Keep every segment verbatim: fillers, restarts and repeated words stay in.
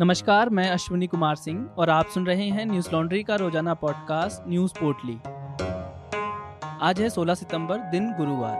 नमस्कार, मैं अश्वनी कुमार सिंह और आप सुन रहे हैं न्यूज लॉन्ड्री का रोजाना पॉडकास्ट न्यूज पोर्टली। आज है सोलह सितंबर, दिन गुरुवार।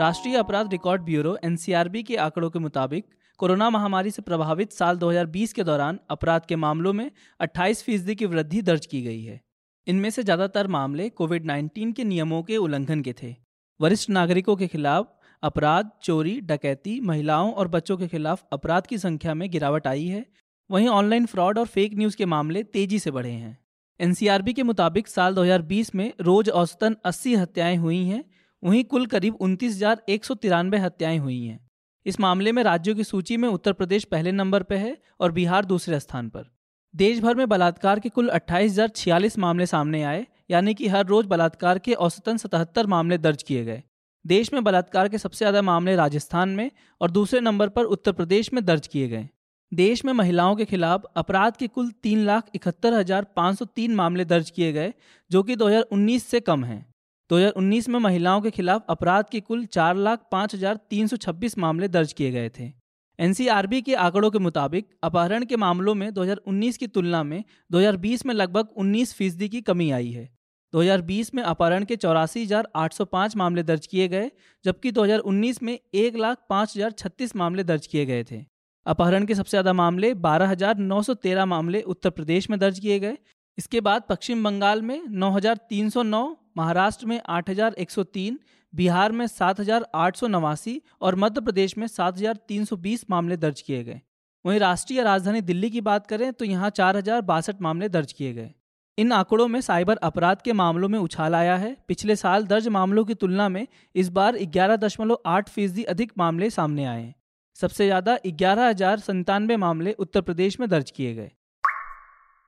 राष्ट्रीय अपराध record bureau N C R B के आंकड़ों के मुताबिक कोरोना महामारी से प्रभावित साल दो हज़ार बीस के दौरान अपराध के मामलों में अट्ठाईस फीसदी की वृद्धि दर्ज की गई है। इनमें से ज्यादातर मामले कोविड उन्नीस के नियमों के उल्लंघन के थे। वरिष्ठ नागरिकों के खिलाफ अपराध, चोरी, डकैती, महिलाओं और बच्चों के खिलाफ अपराध की संख्या में गिरावट आई है। वहीं ऑनलाइन फ्रॉड और फेक न्यूज़ के मामले तेजी से बढ़े हैं। एन सी आर बी के मुताबिक साल दो हज़ार बीस में रोज औसतन अस्सी हत्याएं हुई हैं, वहीं कुल करीब उनतीस हज़ार एक सौ तिरानवे हत्याएं हुई हैं। इस मामले में राज्यों की सूची में उत्तर प्रदेश पहले नंबर पर है और बिहार दूसरे स्थान पर। देश भर में बलात्कार के कुल अट्ठाईस हज़ार छियालीस मामले सामने आए, यानी कि हर रोज बलात्कार के औसतन सतहत्तर मामले दर्ज किए गए। देश में बलात्कार के सबसे ज़्यादा मामले राजस्थान में और दूसरे नंबर पर उत्तर प्रदेश में दर्ज किए गए। देश में महिलाओं के खिलाफ अपराध के कुल तीन लाख इकहत्तर हजार पाँच सौ तीन मामले दर्ज किए गए, जो कि दो हज़ार उन्नीस से कम हैं। दो हज़ार उन्नीस में महिलाओं के खिलाफ अपराध के कुल चार लाख पाँच हजार तीन सौ छब्बीस मामले दर्ज किए गए थे। एन सी आर बी के आंकड़ों के मुताबिक अपहरण के मामलों में दो हज़ार उन्नीस की तुलना में दो हज़ार बीस में लगभग उन्नीस फीसदी की कमी आई है। दो हज़ार बीस में अपहरण के चौरासी हजार आठ सौ पाँच मामले दर्ज किए गए, जबकि दो हज़ार उन्नीस में एक लाख पाँच हजार छत्तीस मामले दर्ज किए गए थे। अपहरण के सबसे ज़्यादा मामले बारह हजार नौ सौ तेरह मामले उत्तर प्रदेश में दर्ज किए गए। इसके बाद पश्चिम बंगाल में नौ हजार तीन सौ नौ, महाराष्ट्र में आठ हजार एक सौ तीन, बिहार में सात हजार आठ सौ नवासी और मध्य प्रदेश में सात हजार तीन सौ बीस मामले दर्ज किए गए। वहीं राष्ट्रीय राजधानी दिल्ली की बात करें तो यहाँ चार हजार बासठ मामले दर्ज किए गए। इन आंकड़ों में साइबर अपराध के मामलों में उछाल आया है। पिछले साल दर्ज मामलों की तुलना में इस बार ग्यारह दशमलव आठ फीसदी अधिक मामले सामने आए हैं। सबसे ज़्यादा ग्यारह हजार संतानवे मामले उत्तर प्रदेश में दर्ज किए गए।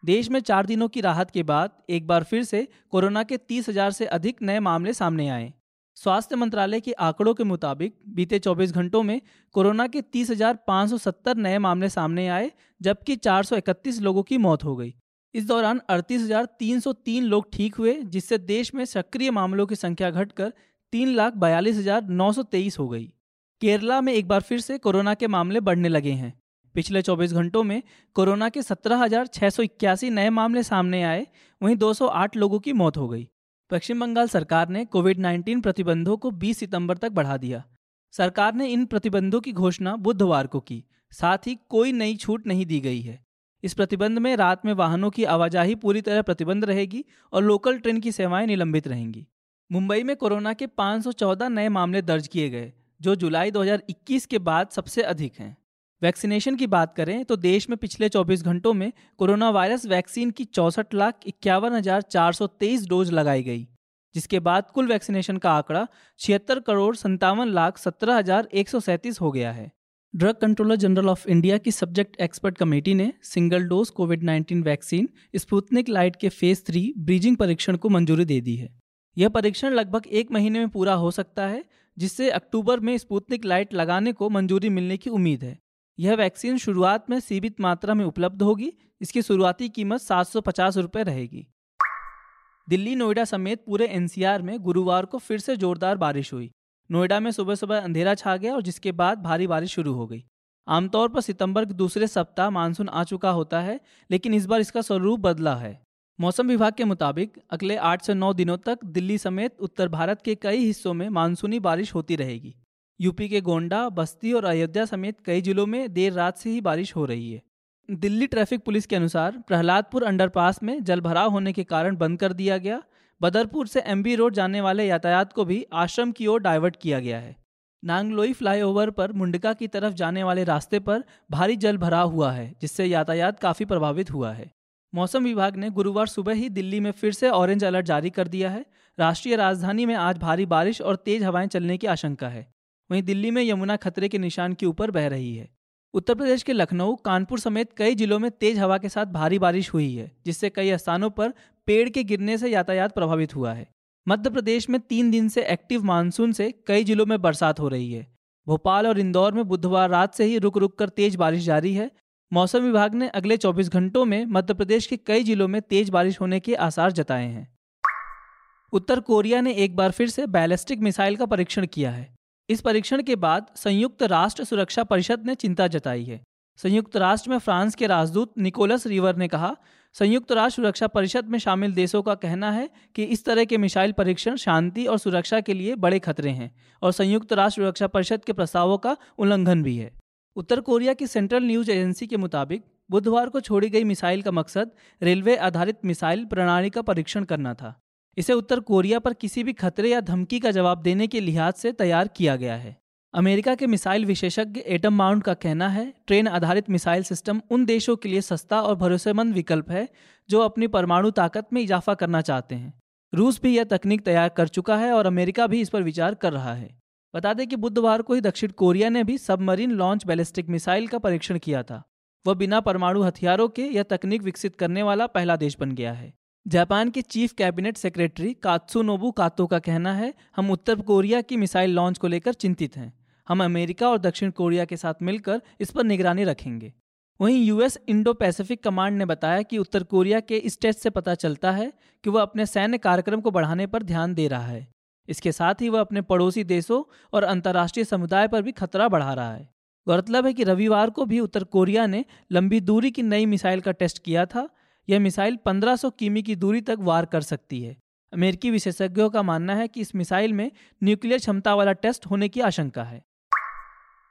देश में चार दिनों की राहत के बाद एक बार फिर से कोरोना के तीस हजार से अधिक नए मामले सामने आए। स्वास्थ्य मंत्रालय के आंकड़ों के मुताबिक बीते चौबीस घंटों में कोरोना के तीस हजार पाँच सौ सत्तर नए मामले सामने आए, जबकि चार सौ इकतीस लोगों की मौत हो गई। इस दौरान अड़तीस हज़ार तीन सौ तीन लोग ठीक हुए, जिससे देश में सक्रिय मामलों की संख्या घटकर तीन लाख बयालीस हजार नौ सौ तेईस हो गई। केरला में एक बार फिर से कोरोना के मामले बढ़ने लगे हैं। पिछले चौबीस घंटों में कोरोना के सत्रह हज़ार छह सौ इक्यासी नए मामले सामने आए, वहीं दो सौ आठ लोगों की मौत हो गई। पश्चिम बंगाल सरकार ने कोविड उन्नीस प्रतिबंधों को बीस सितंबर तक बढ़ा दिया। सरकार ने इन प्रतिबंधों की घोषणा बुधवार को की। साथ ही कोई नई छूट नहीं दी गई है। इस प्रतिबंध में रात में वाहनों की आवाजाही पूरी तरह प्रतिबंध रहेगी और लोकल ट्रेन की सेवाएं निलंबित रहेंगी। मुंबई में कोरोना के पाँच सौ चौदह नए मामले दर्ज किए गए, जो जुलाई दो हज़ार इक्कीस के बाद सबसे अधिक हैं। वैक्सीनेशन की बात करें तो देश में पिछले चौबीस घंटों में कोरोना वायरस वैक्सीन की चौंसठ लाख इक्यावन हजार चार सौ तेईस डोज लगाई गई, जिसके बाद कुल वैक्सीनेशन का आंकड़ा छिहत्तर करोड़ संतावन लाख सत्रह हजार एक सौ सैंतीस हो गया है। Drug controller general of India की सब्जेक्ट एक्सपर्ट कमेटी ने सिंगल डोज कोविड उन्नीस वैक्सीन स्पुतनिक लाइट के फेज थ्री ब्रीजिंग परीक्षण को मंजूरी दे दी है। यह परीक्षण लगभग एक महीने में पूरा हो सकता है, जिससे अक्टूबर में स्पुतनिक लाइट लगाने को मंजूरी मिलने की उम्मीद है। यह वैक्सीन शुरुआत में सीमित मात्रा में उपलब्ध होगी। इसकी शुरुआती कीमत सात सौ पचास रुपये रहेगी। दिल्ली, नोएडा समेत पूरे एन सी आर में गुरुवार को फिर से जोरदार बारिश हुई। नोएडा में सुबह सुबह अंधेरा छा गया और जिसके बाद भारी बारिश शुरू हो गई। आमतौर पर सितंबर के दूसरे सप्ताह मानसून आ चुका होता है, लेकिन इस बार इसका स्वरूप बदला है। मौसम विभाग के मुताबिक अगले आठ से नौ दिनों तक दिल्ली समेत उत्तर भारत के कई हिस्सों में मानसूनी बारिश होती रहेगी। यूपी के गोंडा, बस्ती और अयोध्या समेत कई जिलों में देर रात से ही बारिश हो रही है। दिल्ली ट्रैफिक पुलिस के अनुसार प्रहलादपुर अंडरपास में जलभराव होने के कारण बंद कर दिया गया। बदरपुर से एम बी रोड जाने वाले यातायात को भी आश्रम की ओर डाइवर्ट किया गया है। नांगलोई फ्लाईओवर पर मुंडका की तरफ जाने वाले रास्ते पर भारी जल भराव हुआ है, जिससे यातायात काफ़ी प्रभावित हुआ है। मौसम विभाग ने गुरुवार सुबह ही दिल्ली में फिर से ऑरेंज अलर्ट जारी कर दिया है। राष्ट्रीय राजधानी में आज भारी बारिश और तेज हवाएं चलने की आशंका है। वहीं दिल्ली में यमुना खतरे के निशान के ऊपर बह रही है। उत्तर प्रदेश के लखनऊ, कानपुर समेत कई जिलों में तेज हवा के साथ भारी बारिश हुई है, जिससे कई स्थानों पर पेड़ के गिरने से यातायात प्रभावित हुआ है। मध्य प्रदेश में तीन दिन से एक्टिव मानसून से कई जिलों में बरसात हो रही है। भोपाल और इंदौर में बुधवार रात से ही रुक रुक कर तेज बारिश जारी है। मौसम विभाग ने अगले चौबीस घंटों में मध्य प्रदेश के कई जिलों में तेज बारिश होने के आसार जताए हैं। उत्तर कोरिया ने एक बार फिर से बैलिस्टिक मिसाइल का परीक्षण किया है। इस परीक्षण के बाद संयुक्त राष्ट्र सुरक्षा परिषद ने चिंता जताई है। संयुक्त राष्ट्र में फ्रांस के राजदूत निकोलस रिवर ने कहा, संयुक्त राष्ट्र सुरक्षा परिषद में शामिल देशों का कहना है कि इस तरह के मिसाइल परीक्षण शांति और सुरक्षा के लिए बड़े खतरे हैं और संयुक्त राष्ट्र सुरक्षा परिषद के प्रस्तावों का उल्लंघन भी है। उत्तर कोरिया की सेंट्रल न्यूज एजेंसी के मुताबिक बुधवार को छोड़ी गई मिसाइल का मकसद रेलवे आधारित मिसाइल प्रणाली का परीक्षण करना था। इसे उत्तर कोरिया पर किसी भी खतरे या धमकी का जवाब देने के लिहाज से तैयार किया गया है। अमेरिका के मिसाइल विशेषज्ञ एटम माउंट का कहना है, ट्रेन आधारित मिसाइल सिस्टम उन देशों के लिए सस्ता और भरोसेमंद विकल्प है जो अपनी परमाणु ताकत में इजाफा करना चाहते हैं। रूस भी यह तकनीक तैयार कर चुका है और अमेरिका भी इस पर विचार कर रहा है। बता दें कि बुधवार को ही दक्षिण कोरिया ने भी सबमरीन लॉन्च बैलिस्टिक मिसाइल का परीक्षण किया था। वह बिना परमाणु हथियारों के यह तकनीक विकसित करने वाला पहला देश बन गया है। जापान के chief cabinet secretary Katsunobu Kato का कहना है, हम उत्तर कोरिया की मिसाइल लॉन्च को लेकर चिंतित हैं। हम अमेरिका और दक्षिण कोरिया के साथ मिलकर इस पर निगरानी रखेंगे। वहीं यूएस इंडो पैसिफिक कमांड ने बताया कि उत्तर कोरिया के इस टेस्ट से पता चलता है कि वह अपने सैन्य कार्यक्रम को बढ़ाने पर ध्यान दे रहा है। इसके साथ ही वह अपने पड़ोसी देशों और अंतर्राष्ट्रीय समुदाय पर भी खतरा बढ़ा रहा है। गौरतलब है कि रविवार को भी उत्तर कोरिया ने लंबी दूरी की नई मिसाइल का टेस्ट किया था। यह मिसाइल पंद्रह सौ किमी की दूरी तक वार कर सकती है। अमेरिकी विशेषज्ञों का मानना है कि इस मिसाइल में न्यूक्लियर क्षमता वाला टेस्ट होने की आशंका है।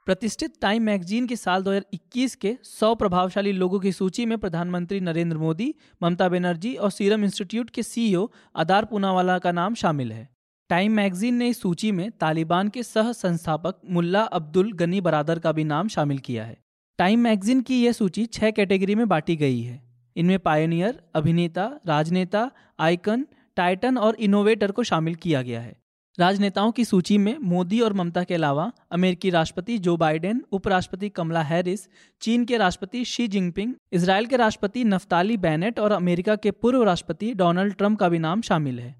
प्रतिष्ठित टाइम मैगजीन की साल दो हज़ार इक्कीस के सौ प्रभावशाली लोगों की सूची में प्रधानमंत्री नरेंद्र मोदी, ममता बनर्जी और सीरम इंस्टीट्यूट के सीईओ आदार पूनावाला का नाम शामिल है। टाइम मैगजीन ने इस सूची में तालिबान के सह संस्थापक मुल्ला अब्दुल गनी बरादर का भी नाम शामिल किया है। टाइम मैगजीन की यह सूची छह कैटेगरी में बांटी गई है। इनमें पायनियर, अभिनेता, राजनेता, आइकन, टाइटन और इनोवेटर को शामिल किया गया है। राजनेताओं की सूची में मोदी और ममता के अलावा अमेरिकी राष्ट्रपति जो बाइडेन, उपराष्ट्रपति कमला हैरिस, चीन के राष्ट्रपति शी जिंगपिंग, इसराइल के राष्ट्रपति नफ्ताली बेनेट और अमेरिका के पूर्व राष्ट्रपति डोनाल्ड ट्रम्प का भी नाम शामिल है।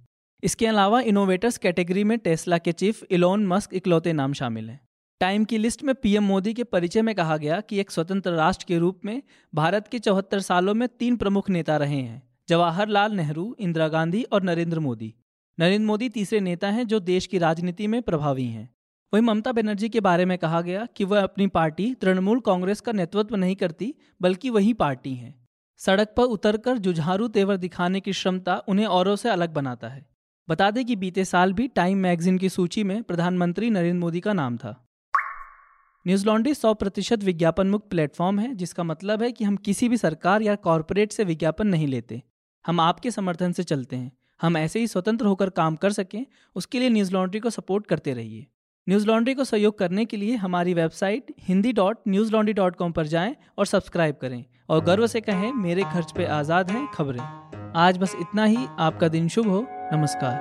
इसके अलावा इनोवेटर्स कैटेगरी में टेस्ला के चीफ इलोन मस्क इकलौते नाम शामिल हैं। टाइम की लिस्ट में पीएम मोदी के परिचय में कहा गया कि एक स्वतंत्र राष्ट्र के रूप में भारत के चौहत्तर सालों में तीन प्रमुख नेता रहे हैं, जवाहरलाल नेहरू, इंदिरा गांधी और नरेंद्र मोदी। नरेंद्र मोदी तीसरे नेता हैं जो देश की राजनीति में प्रभावी हैं। वहीं ममता बनर्जी के बारे में कहा गया कि वह अपनी पार्टी तृणमूल कांग्रेस का नेतृत्व नहीं करती, बल्कि वही पार्टी है। सड़क पर उतरकर जुझारू तेवर दिखाने की क्षमता उन्हें औरों से अलग बनाता है। बता दें कि बीते साल भी टाइम मैगजीन की सूची में प्रधानमंत्री नरेंद्र मोदी का नाम था। न्यूज लॉन्ड्री सौ प्रतिशत विज्ञापन मुक्त प्लेटफॉर्म है, जिसका मतलब है कि हम किसी भी सरकार या कॉरपोरेट से विज्ञापन नहीं लेते। हम आपके समर्थन से चलते हैं। हम ऐसे ही स्वतंत्र होकर काम कर सकें, उसके लिए न्यूज लॉन्ड्री को सपोर्ट करते रहिए। न्यूज लॉन्ड्री को सहयोग करने के लिए हमारी website Hindi dot Newslaundry dot com पर जाएं और सब्सक्राइब करें और गर्व से कहें, मेरे खर्च पे आज़ाद हैं खबरें। आज बस इतना ही। आपका दिन शुभ हो। नमस्कार।